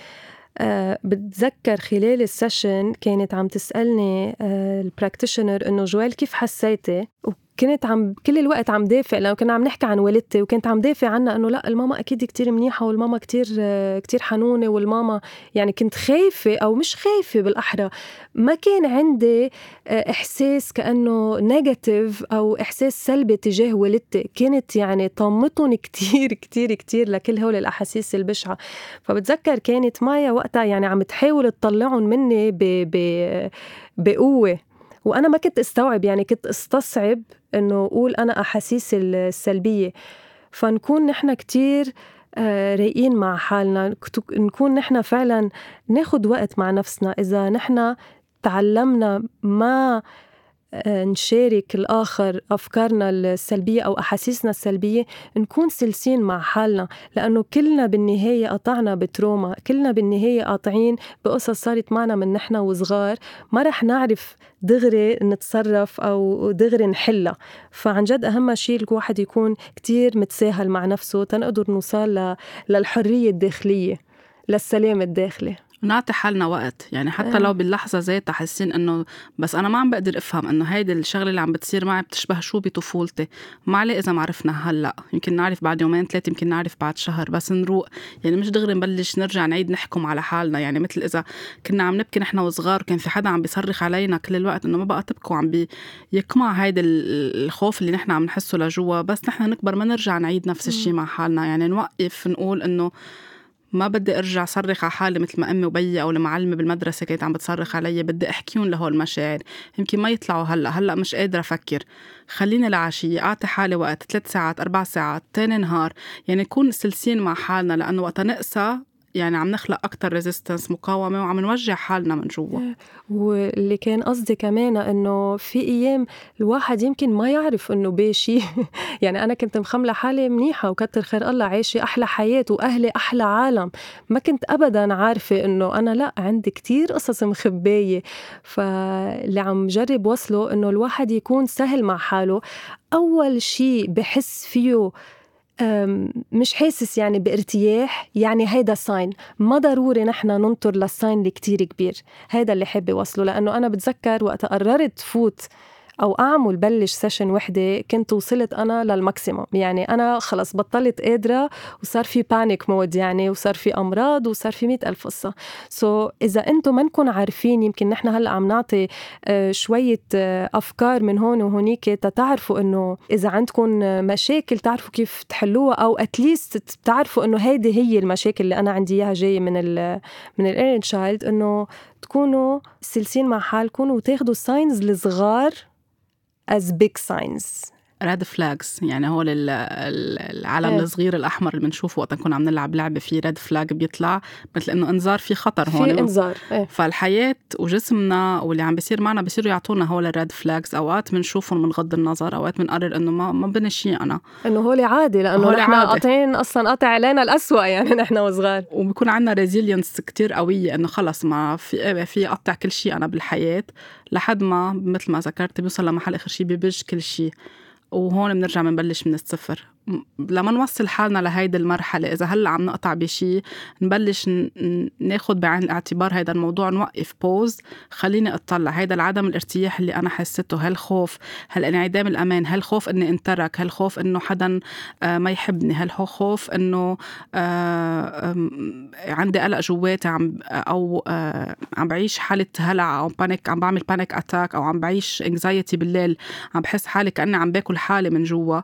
أه بتذكر خلال السيشن كانت عم تسألني أه البراكتيشنر إنه جوال كيف حسيتي، وكنت عم كل الوقت عم دافع لأنه كنا عم نحكي عن والدتي وكنت عم دافع عنها إنه لا الماما أكيد كتير منيحة والماما كتير أه كتير حنونة والماما، يعني كنت خايفة أو مش خايفة بالأحرى ما كان عندي أه إحساس كأنه نيجاتيف أو إحساس سلبي تجاه والدتي، كانت يعني طمتهم كتير كتير كتير لكل هول الأحاسيس البشعة. فبتذكر كانت مايا وقتها يعني عم تحاول تطلعهم مني ب ب بقوة وأنا ما كنت استوعب، يعني كنت استصعب إنه أقول أنا أحاسيس السلبية. فنكون نحن كتير رايقين مع حالنا، نكون نحن فعلا ناخد وقت مع نفسنا. إذا نحن تعلمنا ما نشارك الآخر أفكارنا السلبية أو أحاسيسنا السلبية، نكون سلسين مع حالنا، لأنه كلنا بالنهاية قطعنا بتروما، كلنا بالنهاية قاطعين بقصص صارت معنا من نحن وصغار ما رح نعرف دغري نتصرف أو دغري نحلها. فعن جد أهم شيء الواحد يكون كتير متساهل مع نفسه تنقدر نوصل للحرية الداخلية، للسلام الداخلي، نعطي حالنا وقت. يعني حتى لو باللحظة ذاتها حاسين إنه بس أنا ما عم بقدر أفهم إنه هيدا الشغلة اللي عم بتصير معي بتشبه شو بطفولتي، ما عليه إذا ما عرفنا هلأ، يمكن نعرف بعد يومين ثلاثة، يمكن نعرف بعد شهر، بس نروق. يعني مش دغري نبلش نرجع نعيد نحكم على حالنا. يعني مثل إذا كنا عم نبكي نحن وصغار كان في حدا عم بيصرخ علينا كل الوقت إنه ما بقى تبكوا، عم بيقمع هيدا الخوف اللي نحن عم نحسه لجوا، بس نحن نكبر ما نرجع نعيد نفس الشيء مع حالنا. يعني نوقف نقول إنه ما بدي أرجع صرخ على حالي مثل ما أمي وبيي أو المعلمة بالمدرسة كانت عم بتصرخ علي، بدي أحكيون لهول المشاعر يمكن ما يطلعوا هلأ، هلأ مش قادرة أفكر، خليني لعشية، أعطي حالي وقت ثلاث ساعات أربع ساعات تاني نهار. يعني نكون سلسين مع حالنا، لأنه وقت نقصى يعني عم نخلق أكتر ريزيستنس مقاومة وعم نوجع حالنا من جوا. واللي كان قصدي كمان أنه في أيام الواحد يمكن ما يعرف أنه بشي يعني أنا كنت مخملة حالي منيحة وكتر خير الله عايشة أحلى حياة وأهلي أحلى عالم، ما كنت أبدا عارفة أنه أنا لأ عندي كتير قصص مخباية. فاللي عم جرب وصله أنه الواحد يكون سهل مع حاله. أول شي بحس فيه مش حاسس يعني بارتياح، يعني هيدا ساين، ما ضروري نحن ننطر للساين اللي كتير كبير. هيدا اللي حابة وصله، لأنه أنا بتذكر وقت قررت فوت أو أعمل بلش سيشن وحدة كنت وصلت أنا للماكسيموم، يعني أنا خلص بطلت قادرة وصار في بانيك مود يعني، وصار في أمراض وصار في مئة ألف قصة. سو so, إذا أنتم ما نكون عارفين، يمكن نحن هلأ عم نعطي شوية أفكار من هون وهونيك تتعرفوا أنه إذا عندكم مشاكل تعرفوا كيف تحلوها، أو أتليست تعرفوا أنه هيدي هي المشاكل اللي أنا عندي إياها جاية من ال من الإيرن تشايلد، أنه تكونوا سلسين مع حالكم وتاخدوا الساينز الصغار as big signs red flags. يعني هو العالم الصغير الأحمر اللي بنشوفه وقت نكون عم نلعب لعبة فيه red flag بيطلع مثل إنه انذار في خطر هون، في انذار. فالحياة وجسمنا واللي عم بيصير معنا بيصيروا يعطونا هول red flags، أوقات بنشوفهم من غض النظر، أوقات بنقرر إنه ما ما بدنا شيء أنا إنه هول عادي، لأنه نحن قاطعين أصلاً قاطع علينا الأسوأ يعني نحن وصغار، وبيكون عنا resilience كتير قوية إنه خلص ما في في قطع كل شيء أنا بالحياة لحد ما مثل ما ذكرت بيوصل لمحل آخر شيء بيبج كل شيء، وهون بنرجع بنبلش من الصفر. لما نوصل حالنا لهيدي المرحلة، إذا هلأ عم نقطع بشي نبلش ناخد بعين الاعتبار هيدا الموضوع، نوقف بوز، خليني أطلع هيدا العدم الارتياح اللي أنا حسيته، هالخوف، هالانعدام الأمان، هالخوف إني انترك، هالخوف إنه حدا ما يحبني، هالخوف إنه عندي قلق جواتي عم أو عم بعيش حالة هلع أو بانيك، عم بعمل بانيك أتاك أو عم بعيش انكزايتي بالليل، عم بحس حالي كأني عم باكل حالي من جوا.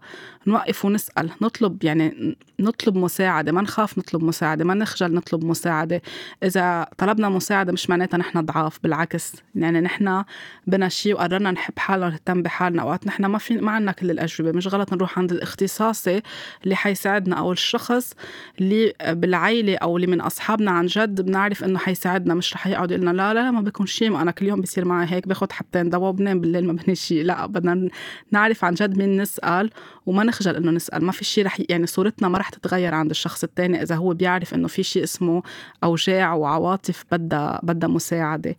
نوقف ونس نسأل، نطلب، يعني نطلب مساعدة، ما نخاف نطلب مساعدة، ما نخجل نطلب مساعدة. إذا طلبنا مساعدة مش معناتها نحن ضعاف، بالعكس يعني نحن بنا شيء وقررنا نحب حالنا ونهتم بحالنا. أوقات نحن ما في ما عنا كل الأجوبة، مش غلط نروح عند الاختصاصي اللي حيساعدنا أو الشخص اللي بالعائلة أو اللي من أصحابنا عن جد بنعرف إنه حيساعدنا، مش رح يقعد يقولنا لا لا لا ما بيكون شيء، ما أنا كل يوم بيصير معي هيك باخد حبتين دواء وبنام بالليل ما بني شيء. لا، بدنا نعرف عن جد مين نسأل وما نخجل إنه نسأل. ما في شيء رح يعني صورتنا ما رح تتغير عند الشخص التاني إذا هو بيعرف إنه في شيء اسمه أوجاع وعواطف بدها بدها مساعدة.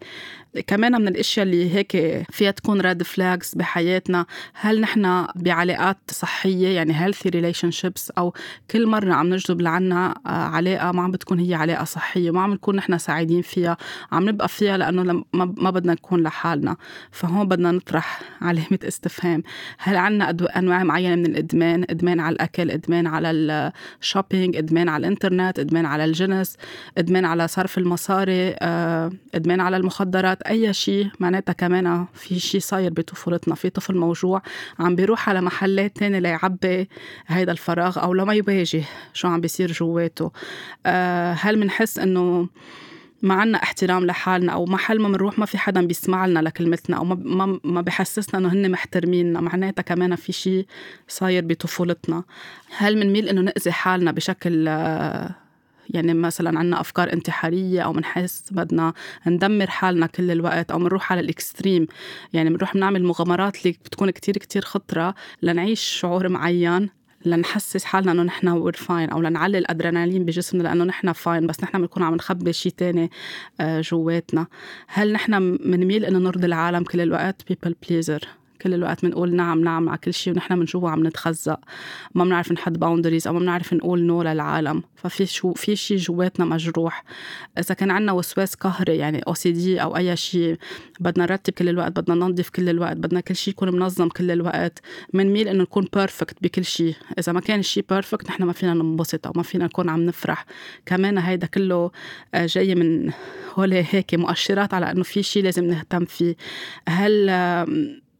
كمان من الأشياء اللي هيك فيها تكون ريد فلاجز بحياتنا، هل نحن بعلاقات صحية يعني healthy relationships، أو كل مرة عم نجذب لعنا علاقة ما عم بتكون هي علاقة صحية، ما عم نكون نحن سعيدين فيها، عم نبقى فيها لأنه ما بدنا نكون لحالنا. فهون بدنا نطرح علامة استفهام. هل عنا أنواع معينة من الإدمان؟ إدمان على الأكل، إدمان على الشوبينج، إدمان على الإنترنت، إدمان على الجنس، إدمان على صرف المصاري، إدمان على المخدرات، أي شيء معناتها كمان في شيء صاير بطفولتنا، في طفل موجوع عم بيروح على محلات تاني ليعبي هيدا الفراغ أو لما يواجه شو عم بيصير جواته. هل منحس إنه ما عنا احترام لحالنا، أو محل ما منروح ما في حدا بيسمع لنا لكلمتنا أو ما ما بيحسسنا إنه هن محترميننا، معناتها كمان في شيء صاير بطفولتنا. هل منميل إنه نأذي حالنا بشكل يعني مثلا عنا أفكار انتحارية، أو منحس بدنا ندمر حالنا كل الوقت، أو منروح على الإكستريم، يعني منروح منعمل مغامرات اللي بتكون كتير كتير خطرة لنعيش شعور معين، لنحسس حالنا انه نحن وير فاين، او لنعلي الادرينالين بجسمنا لانه نحن فاين بس نحن بنكون عم نخبي شيء تاني جواتنا. هل نحن منميل انه نرضي العالم كل الوقت، people pleaser، كل الوقت منقول نعم نعم على كل شيء ونحن من جوا عم نتخزق، ما بنعرف نحد باوندريز او ما بنعرف نقول نو للعالم؟ ففي شو في شيء جواتنا مجروح. اذا كان عندنا وسواس قهري يعني او سي دي او اي شيء، بدنا نرتب كل الوقت، بدنا ننظف كل الوقت، بدنا كل شيء يكون منظم كل الوقت، منميل انه نكون بيرفكت بكل شيء. اذا ما كان الشيء بيرفكت نحن ما فينا ننبسط او ما فينا نكون عم نفرح. كمان هيدا كله جاي من هول هيك مؤشرات على انه في شيء لازم نهتم فيه. هل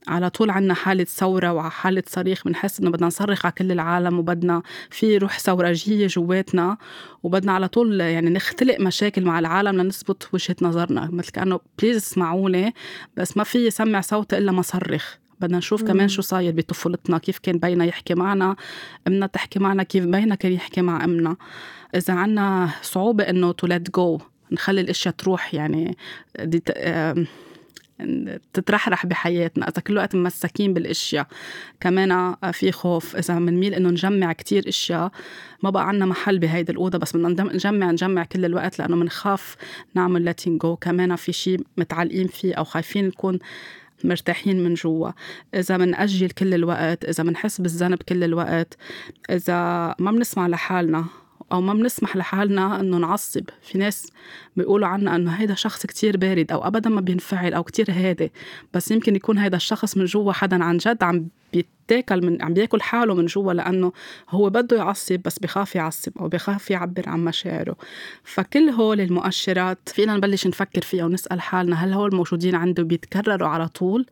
على طول عنا حالة ثورة وحالة صريخ، بنحس إنه بدنا نصرخ على كل العالم وبدنا في روح ثورجية جواتنا وبدنا على طول يعني نختلق مشاكل مع العالم لنثبت وجهة نظرنا، مثل كأنه بليز اسمعوني بس ما في يسمع صوتي إلا ما صرخ. بدنا نشوف مم. كمان شو صاير بطفولتنا، كيف كان بينا يحكي معنا، أمنا تحكي معنا، كيف بينا كان يحكي مع أمنا. إذا عنا صعوبة إنه to let go، نخلي الأشياء تروح يعني ديت... آه... تترحرح بحياتنا. إذا كل وقت ممسكين بالأشياء كمان في خوف. إذا منميل إنه نجمع كتير أشياء، ما بقى عنا محل بهيدا الأوضة بس بدنا نجمع نجمع كل الوقت لأنه منخاف نعمل letting go، كمان في شيء متعلقين فيه أو خايفين نكون مرتاحين من جوا. إذا منأجل كل الوقت، إذا منحس بالذنب كل الوقت، إذا ما بنسمع لحالنا أو ما بنسمح لحالنا أنه نعصب. في ناس بيقولوا عنا أنه هيدا شخص كتير بارد أو أبدا ما بينفعل أو كتير هادي، بس يمكن يكون هيدا الشخص من جوا حدا عن جد عم بيتاكل من عم بياكل حاله من جوا، لأنه هو بده يعصب بس بخاف يعصب أو بخاف يعبر عن مشاعره. فكل هول المؤشرات فينا نبلش نفكر فيها ونسأل حالنا هل هول موجودين عنده بيتكرروا على طول،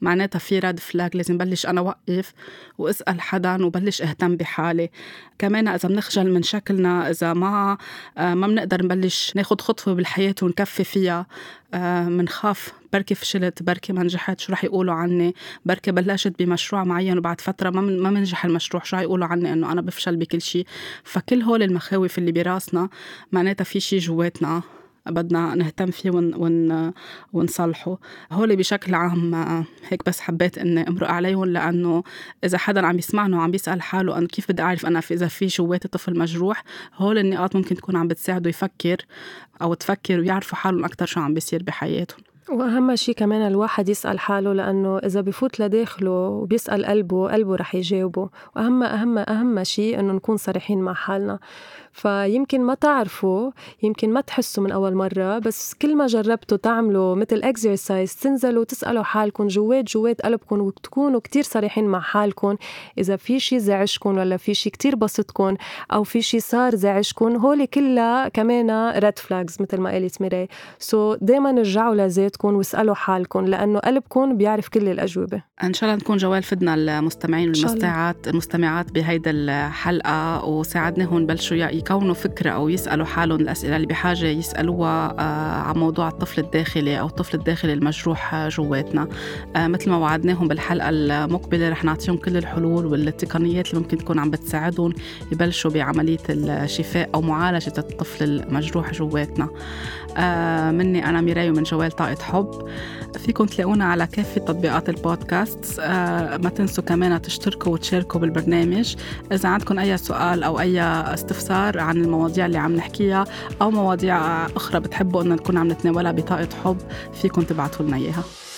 معناتها في راد فلاج لازم بلش أنا وقف وأسأل حدا وبلش أهتم بحالي. كمان إذا بنخجل من شكلنا، إذا ما ما بنقدر نبلش ناخد خطوة بالحياة ونكفي فيها، منخاف بركي فشلت، بركي ما نجحت، شو رح يقولوا عني، بركي بلشت بمشروع معين وبعد فترة ما من ما منجح المشروع، شو رح يقولوا عني إنه أنا بفشل بكل شيء. فكل هول المخاوف اللي براسنا معناتها في شيء جواتنا بدنا نهتم فيه ون ون ونصلحه. هول بشكل عام هيك بس حبيت إن امرق عليهم، لأنه إذا حدا عم يسمعنا وعم بيسأل حاله أنه كيف بدي أعرف أنا في إذا في جواتي طفل مجروح، هول النقاط ممكن تكون عم بتساعده يفكر أو تفكر ويعرفوا حالهم أكتر شو عم بيصير بحياتهم. وأهم شيء كمان الواحد يسأل حاله، لأنه إذا بيفوت لداخله وبيسأل قلبه قلبه رح يجاوبه. وأهم أهم أهم شيء إنه نكون صريحين مع حالنا. فيمكن ما تعرفوا، يمكن ما تحسوا من أول مرة، بس كل ما جربتوا تعملوا مثل اكسرسايز، تنزلوا تسألوا حالكم جوات جوات قلبكم، وتكونوا كتير صريحين مع حالكم إذا في شيء زعجكم ولا في شيء كتير بسطكم أو في شيء صار زعجكم. هولي كلها كمان ريد فلاجز مثل ما قالت ميراي. سو so دايما رجعوا لذاتكم واسألوا حالكم، لأنه قلبكم بيعرف كل الأجوبة. إن شاء الله نكون جوال فدنا المستمعين والمستمعات المستمعات بهيدا الحلقة، وساعدناهم بلشوا يكونوا فكرة أو يسألوا حالهم الأسئلة اللي بحاجة يسألوها عن موضوع الطفل الداخلي أو الطفل الداخلي المجروح جواتنا. مثل ما وعدناهم بالحلقة المقبلة رح نعطيهم كل الحلول والتقنيات اللي ممكن تكون عم بتساعدهم يبلشوا بعملية الشفاء أو معالجة الطفل المجروح جواتنا. مني أنا ميراي ومن جوال طاقة حب. فيكم تلاقونا على كافة تطبيقات البودكاست. ما تنسوا كمان تشتركوا وتشاركوا بالبرنامج. إذا عندكم أي سؤال أو أي استفسار عن المواضيع اللي عم نحكيها أو مواضيع أخرى بتحبوا أن نكون عم نتناولها بطاقة حب، فيكم تبعتوا لنا إياها.